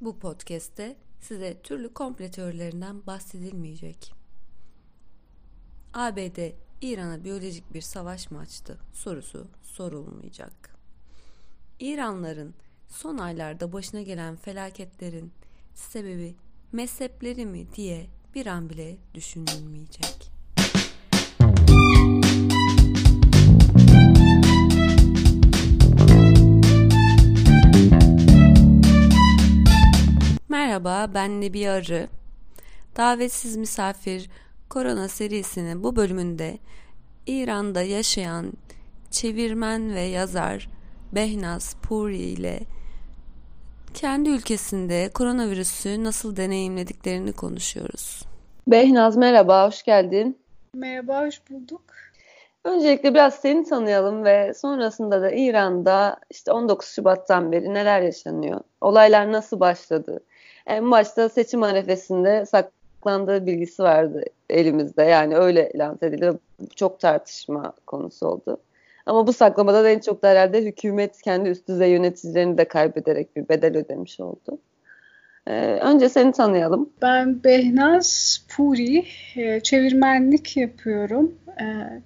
Bu podcast'te size türlü komplo teorilerinden bahsedilmeyecek. ABD İran'a biyolojik bir savaş mı açtı sorusu sorulmayacak. İranların son aylarda başına gelen felaketlerin sebebi mezhepleri mi diye bir an bile düşünülmeyecek. Merhaba, ben Nebiye Arı. Davetsiz Misafir Corona serisinin bu bölümünde İran'da yaşayan çevirmen ve yazar Behnaz Pouri ile kendi ülkesinde koronavirüsü nasıl deneyimlediklerini konuşuyoruz. Behnaz, merhaba, hoş geldin. Merhaba, hoş bulduk. Öncelikle biraz seni tanıyalım ve sonrasında da İran'da 19 Şubat'tan beri neler yaşanıyor? Olaylar nasıl başladı? En başta seçim arefesinde saklandığı bilgisi vardı elimizde. Yani öyle lanse edildi. Çok tartışma konusu oldu. Ama bu saklamada en çok da herhalde hükümet kendi üst düzey yöneticilerini de kaybederek bir bedel ödemiş oldu. Önce seni tanıyalım. Ben Behnaz Pouri, çevirmenlik yapıyorum.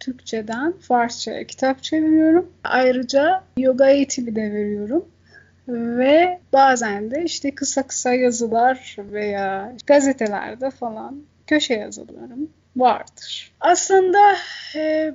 Türkçeden Farsça'ya kitap çeviriyorum. Ayrıca yoga eğitimi de veriyorum. Ve bazen de kısa kısa yazılar veya gazetelerde falan köşe yazılarım vardır. Aslında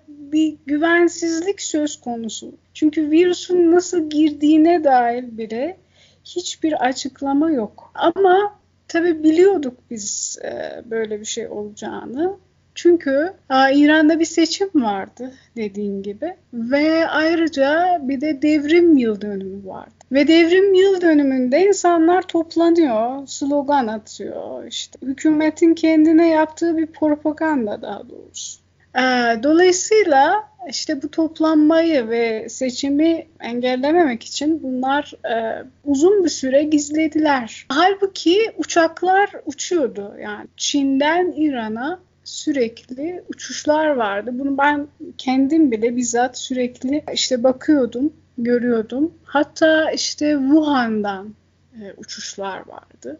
bir güvensizlik söz konusu. Çünkü virüsün nasıl girdiğine dair bile hiçbir açıklama yok. Ama tabii biliyorduk biz böyle bir şey olacağını. Çünkü İran'da bir seçim vardı dediğin gibi. Ve ayrıca bir de devrim yıl dönümü vardı. Ve devrim yıl dönümünde insanlar toplanıyor, slogan atıyor. Hükümetin kendine yaptığı bir propaganda daha doğrusu. Dolayısıyla bu toplanmayı ve seçimi engellememek için bunlar uzun bir süre gizlediler. Halbuki uçaklar uçuyordu. Yani Çin'den İran'a sürekli uçuşlar vardı. Bunu ben kendim bile bizzat sürekli bakıyordum, görüyordum. Hatta Wuhan'dan uçuşlar vardı.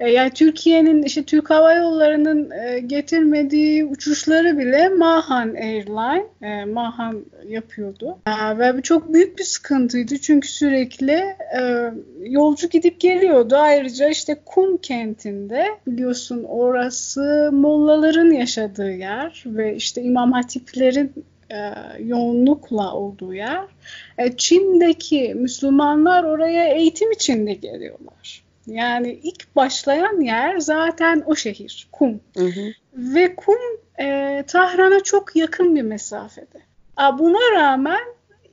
Yani Türkiye'nin Türk Hava Yolları'nın getirmediği uçuşları bile Mahan Airline, Mahan yapıyordu. Ve bu çok büyük bir sıkıntıydı çünkü sürekli yolcu gidip geliyordu. Ayrıca Kum kentinde biliyorsun orası mollaların yaşadığı yer ve imam hatiplerin yoğunlukla olduğu yer. Çin'deki Müslümanlar oraya eğitim için de geliyorlar. Yani ilk başlayan yer zaten o şehir, Kum. Hı hı. Ve Kum Tahran'a çok yakın bir mesafede. Buna rağmen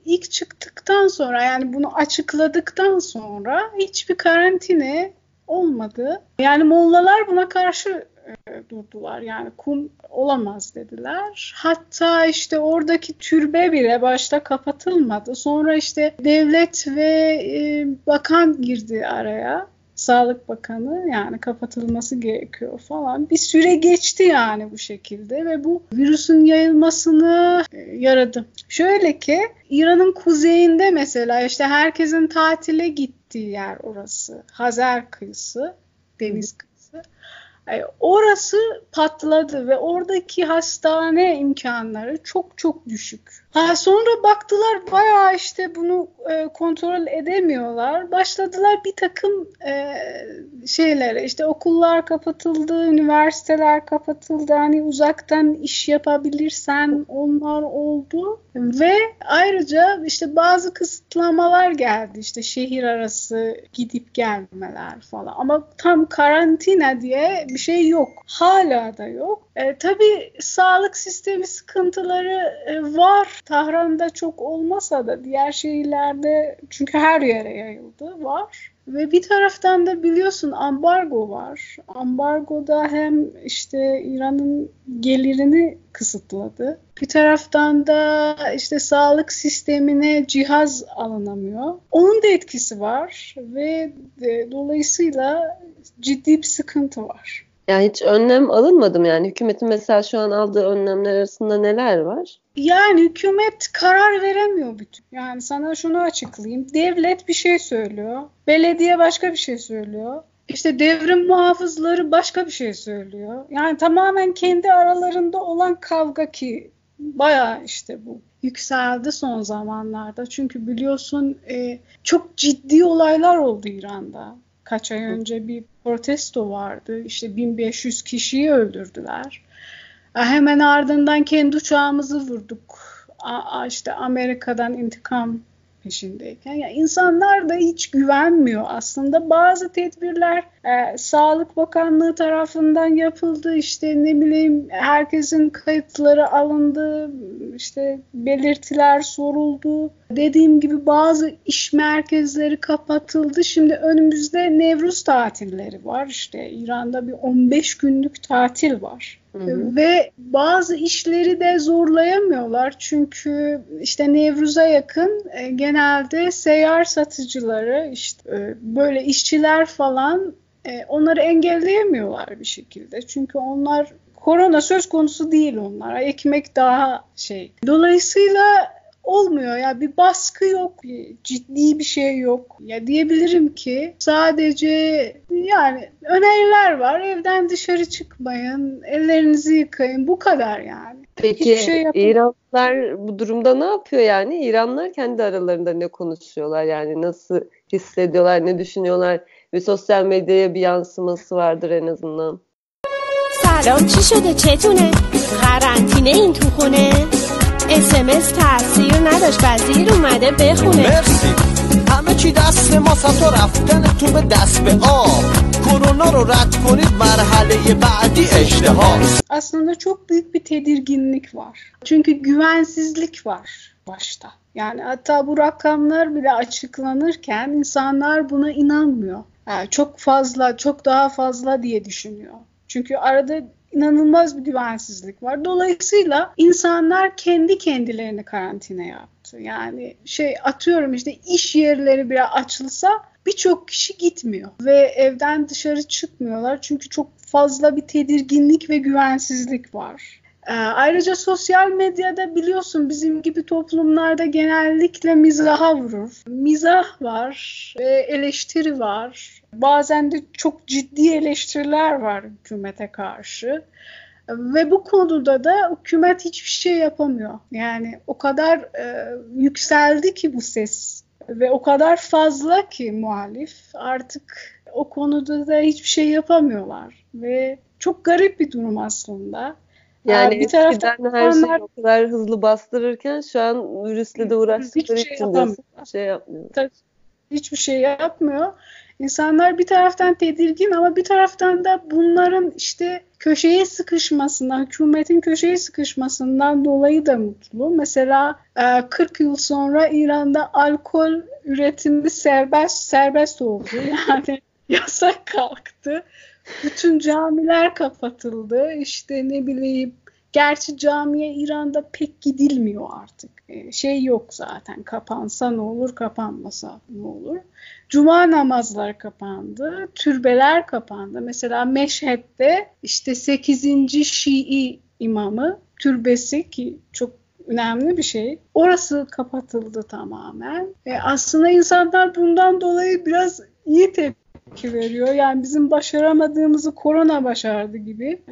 ilk çıktıktan sonra yani bunu açıkladıktan sonra hiçbir karantina olmadı. Yani Mollalar buna karşı durdular. Yani Kum olamaz dediler. Hatta oradaki türbe bile başta kapatılmadı. Sonra devlet ve bakan girdi araya. Sağlık Bakanı yani kapatılması gerekiyor falan. Bir süre geçti yani bu şekilde ve bu virüsün yayılmasını yaradı. Şöyle ki İran'ın kuzeyinde mesela herkesin tatile gittiği yer orası. Hazar kıyısı, deniz kıyısı. Orası patladı ve oradaki hastane imkanları çok çok düşük. Sonra baktılar bayağı bunu kontrol edemiyorlar. Başladılar bir takım şeylere. Okullar kapatıldı, üniversiteler kapatıldı. Hani uzaktan iş yapabilirsen onlar oldu. Ve ayrıca bazı kısıtlamalar geldi. Şehir arası gidip gelmeler falan. Ama tam karantina diye bir şey yok. Hala da yok. Tabii sağlık sistemi sıkıntıları var. Tahran'da çok olmasa da diğer şehirlerde çünkü her yere yayıldı var. Ve bir taraftan da biliyorsun ambargo var. Ambargo da hem İran'ın gelirini kısıtladı. Bir taraftan da sağlık sistemine cihaz alınamıyor. Onun da etkisi var ve dolayısıyla ciddi bir sıkıntı var. Yani hiç önlem alınmadı mı yani? Hükümetin mesela şu an aldığı önlemler arasında neler var? Yani hükümet karar veremiyor bütün. Yani sana şunu açıklayayım. Devlet bir şey söylüyor. Belediye başka bir şey söylüyor. İşte devrim muhafızları başka bir şey söylüyor. Yani tamamen kendi aralarında olan kavga ki bayağı işte bu yükseldi son zamanlarda. Çünkü biliyorsun çok ciddi olaylar oldu İran'da. Kaç ay önce bir protesto vardı. İşte 1500 kişiyi öldürdüler. Hemen ardından kendi uçağımızı vurduk. İşte Amerika'dan intikam peşindeyken. Yani insanlar da hiç güvenmiyor aslında. Bazı tedbirler Sağlık Bakanlığı tarafından yapıldı. İşte ne bileyim herkesin kayıtları alındı. İşte belirtiler soruldu. Dediğim gibi bazı iş merkezleri kapatıldı. Şimdi önümüzde Nevruz tatilleri var. İşte İran'da bir 15 günlük tatil var. Hı hı. Ve bazı işleri de zorlayamıyorlar. Çünkü işte Nevruz'a yakın genelde seyyar satıcıları, işte böyle işçiler falan onları engelleyemiyorlar bir şekilde. Çünkü onlar korona söz konusu değil onlara. Ekmek daha şey. Dolayısıyla olmuyor ya, bir baskı yok, ciddi bir şey yok. Ya diyebilirim ki sadece yani öneriler var. Evden dışarı çıkmayın, ellerinizi yıkayın. Bu kadar yani. Peki şey İranlılar bu durumda ne yapıyor yani? İranlılar kendi aralarında ne konuşuyorlar yani? Nasıl hissediyorlar, ne düşünüyorlar? Ve sosyal medyaya bir yansıması vardır en azından. Selam, çi şöde, çetune? Karantine in tu khone. SMS تاثیر نداشت وزیر اومده بخونه مرسی همه چی دست ما ستا رفتنتون به دست به آب کرونا رو رد کنید مرحله بعدی اجتهاد. Aslında çok büyük bir tedirginlik var. Çünkü güvensizlik var başta. Yani hatta bu rakamlar bile açıklanırken insanlar buna inanmıyor. Yani çok fazla, çok daha fazla diye düşünüyor. Çünkü arada İnanılmaz bir güvensizlik var. Dolayısıyla insanlar kendi kendilerini karantina yaptı. Yani atıyorum işte iş yerleri bile açılsa birçok kişi gitmiyor ve evden dışarı çıkmıyorlar. Çünkü çok fazla bir tedirginlik ve güvensizlik var. Ayrıca sosyal medyada biliyorsun bizim gibi toplumlarda genellikle mizaha vurur. Mizah var ve eleştiri var. Bazen de çok ciddi eleştiriler var hükümete karşı. Ve bu konuda da hükümet hiçbir şey yapamıyor. Yani o kadar yükseldi ki bu ses ve o kadar fazla ki muhalif. Artık o konuda da hiçbir şey yapamıyorlar. Ve çok garip bir durum aslında. Yani bir eskiden her şeyi o kadar hızlı bastırırken şu an virüsle de uğraştıkları için şey yapmıyor. Hiçbir şey yapmıyor. İnsanlar bir taraftan tedirgin ama bir taraftan da bunların işte köşeye sıkışmasından, hükümetin köşeye sıkışmasından dolayı da mutlu. Mesela 40 yıl sonra İran'da alkol üretimi serbest oldu. Yani yasak kalktı. Bütün camiler kapatıldı. İşte ne bileyim. Gerçi camiye İran'da pek gidilmiyor artık. Şey yok zaten. Kapansa ne olur, kapanmasa ne olur. Cuma namazları kapandı. Türbeler kapandı. Mesela Meşhed'de işte 8. Şii imamı türbesi ki çok önemli bir şey. Orası kapatıldı tamamen. Aslında insanlar bundan dolayı biraz iyi tepki veriyor. Yani bizim başaramadığımızı korona başardı gibi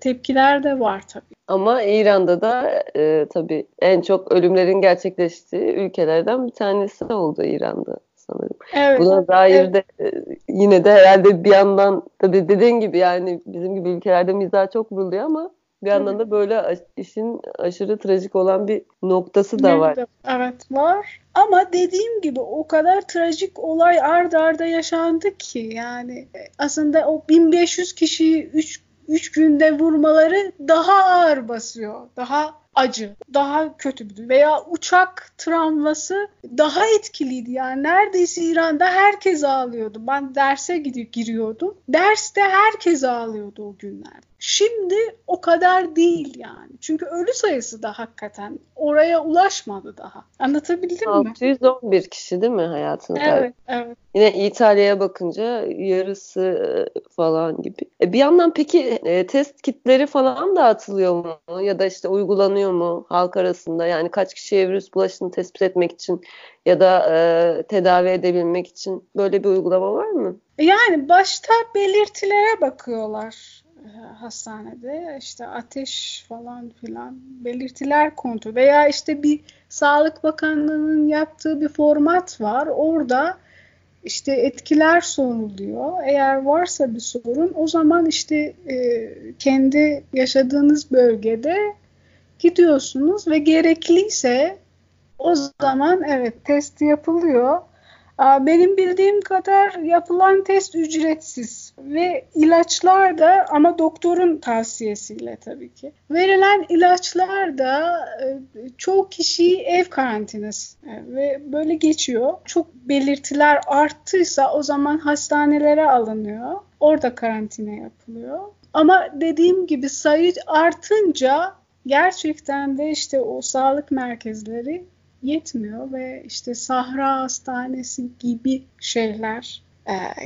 tepkiler de var tabii. Ama İran'da da tabii en çok ölümlerin gerçekleştiği ülkelerden bir tanesi oldu İran'da sanırım. Evet, buna dair de yine de herhalde bir yandan tabii dediğin gibi yani bizim gibi ülkelerde mizah çok vuruluyor ama bir yandan da böyle işin aşırı trajik olan bir noktası da var. Evet var. Ama dediğim gibi o kadar trajik olay ard arda yaşandı ki yani aslında o 1500 kişiyi 3 günde vurmaları daha ağır basıyor. Daha acı, daha kötü. Veya uçak travması daha etkiliydi. Yani neredeyse İran'da herkes ağlıyordu. Ben derse giriyordum. Derste herkes ağlıyordu o günlerde. Şimdi o kadar değil yani. Çünkü ölü sayısı da hakikaten oraya ulaşmadı daha. Anlatabildim 611 mi? 611 kişi değil mi hayatını kaybettiler? Evet. Yine İtalya'ya bakınca yarısı falan gibi. Bir yandan peki test kitleri falan da atılıyor mu? Ya da işte uygulanıyor mu halk arasında? Yani kaç kişiye virüs bulaşını tespit etmek için ya da tedavi edebilmek için böyle bir uygulama var mı? Yani başta belirtilere bakıyorlar. Hastanede işte ateş falan filan belirtiler kontrol veya işte bir Sağlık Bakanlığı'nın yaptığı bir format var. Orada işte etkiler soruluyor. Eğer varsa bir sorun o zaman işte kendi yaşadığınız bölgede gidiyorsunuz ve gerekliyse o zaman evet test yapılıyor. Benim bildiğim kadar yapılan test ücretsiz ve ilaçlar da ama doktorun tavsiyesiyle tabii ki. Verilen ilaçlar da çoğu kişiyi ev karantinası ve böyle geçiyor. Çok belirtiler arttıysa o zaman hastanelere alınıyor. Orada karantina yapılıyor. Ama dediğim gibi sayı artınca gerçekten de işte o sağlık merkezleri yetmiyor ve işte Sahra Hastanesi gibi şeyler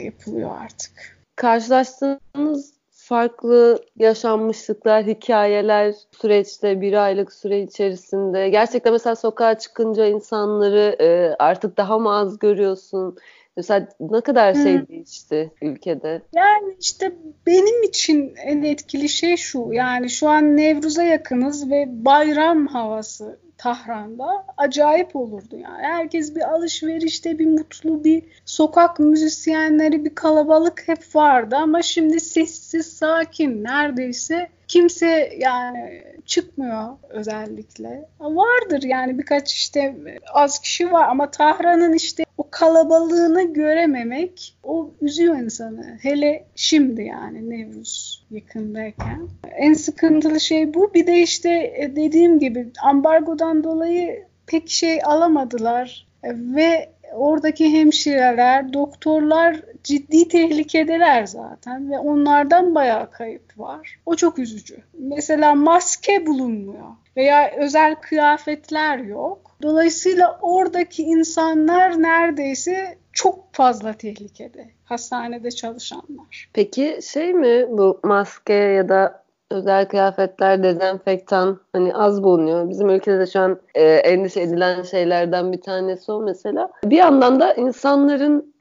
yapılıyor artık. Karşılaştığınız farklı yaşanmışlıklar, hikayeler süreçte, bir aylık süre içerisinde gerçekten mesela sokağa çıkınca insanları artık daha mı az görüyorsun? Mesela ne kadar şey değişti ülkede? Yani işte benim için en etkili şey şu. Yani şu an Nevruz'a yakınız ve bayram havası Tahran'da acayip olurdu yani. Herkes bir alışverişte, bir mutlu, bir sokak müzisyenleri, bir kalabalık hep vardı ama şimdi sessiz, sakin neredeyse kimse yani çıkmıyor özellikle. Vardır yani birkaç işte az kişi var ama Tahran'ın işte o kalabalığını görememek o üzüyor insanı. Hele şimdi yani Nevruz yakındayken. En sıkıntılı şey bu. Bir de işte dediğim gibi ambargodan dolayı pek şey alamadılar ve oradaki hemşireler, doktorlar ciddi tehlikedeler zaten ve onlardan bayağı kayıp var. O çok üzücü. Mesela maske bulunmuyor veya özel kıyafetler yok. Dolayısıyla oradaki insanlar neredeyse çok fazla tehlikede. Hastanede çalışanlar. Peki şey mi bu maske ya da özel kıyafetler, dezenfektan hani az bulunuyor. Bizim ülkede de şu an endişe edilen şeylerden bir tanesi o mesela. Bir yandan da insanların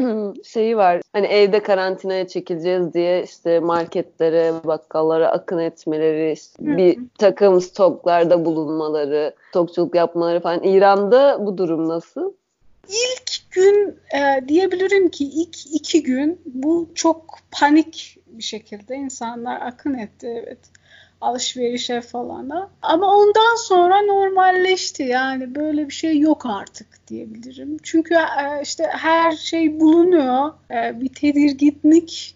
şeyi var. Hani evde karantinaya çekileceğiz diye işte marketlere, bakkallara akın etmeleri, işte bir takım stoklarda bulunmaları, stokçuluk yapmaları falan. İran'da bu durum nasıl? İlk gün diyebilirim ki ilk iki gün bu çok panik bir şekilde insanlar akın etti evet alışverişe falan ama ondan sonra normalleşti yani böyle bir şey yok artık diyebilirim. Çünkü işte her şey bulunuyor bir tedirginlik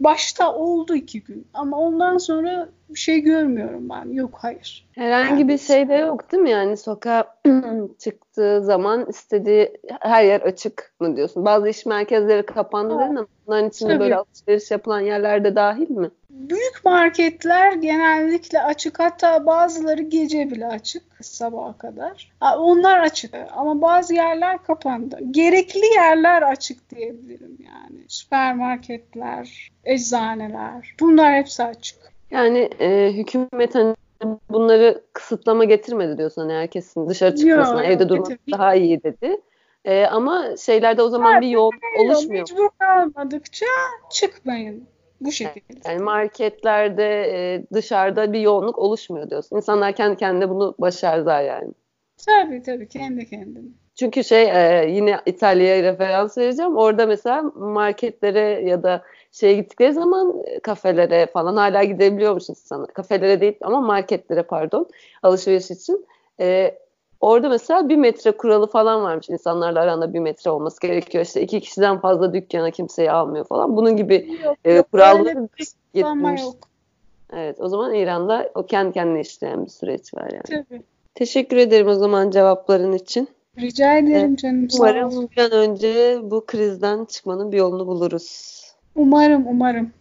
başta oldu iki gün ama ondan sonra bir şey görmüyorum ben. Yok hayır. Herhangi bir şey de yok değil mi? Yani sokağa çıktığı zaman istediği her yer açık mı diyorsun? Bazı iş merkezleri kapandı değil mi? Bunların içinde tabii böyle alışveriş yapılan yerlerde dahil mi? Büyük marketler genellikle açık. Hatta bazıları gece bile açık. Sabaha kadar. Onlar açık. Ama bazı yerler kapandı. Gerekli yerler açık diyebilirim yani. Süpermarketler, eczaneler. Bunlar hepsi açık. Yani hükümet hani bunları kısıtlama getirmedi diyorsun. Hani herkesin dışarı çıkmasına, evde durması daha iyi dedi. Ama şeylerde o zaman bir yol oluşmuyor. Mecbur kalmadıkça çıkmayın. Bu şekilde. Yani marketlerde, dışarıda bir yoğunluk oluşmuyor diyorsun. İnsanlar kendi kendine bunu başarırlar yani. Tabii kendi kendine. Çünkü yine İtalya'ya referans vereceğim. Orada mesela marketlere ya da gittikleri zaman kafelere falan hala gidebiliyormuş insanlar. Kafelere değil ama marketlere pardon alışveriş için. Orada mesela 1 metre kuralı falan varmış. İnsanlarla aranda 1 metre olması gerekiyor. İşte 2 kişiden fazla dükkana kimseyi almıyor falan. Bunun gibi kuralları getirmiş. Evet, o zaman İran'da o kendi kendine işleyen bir süreç var yani. Tabii. Teşekkür ederim o zaman cevapların için. Rica ederim canım. Umarım bir an önce bu krizden çıkmanın bir yolunu buluruz. Umarım.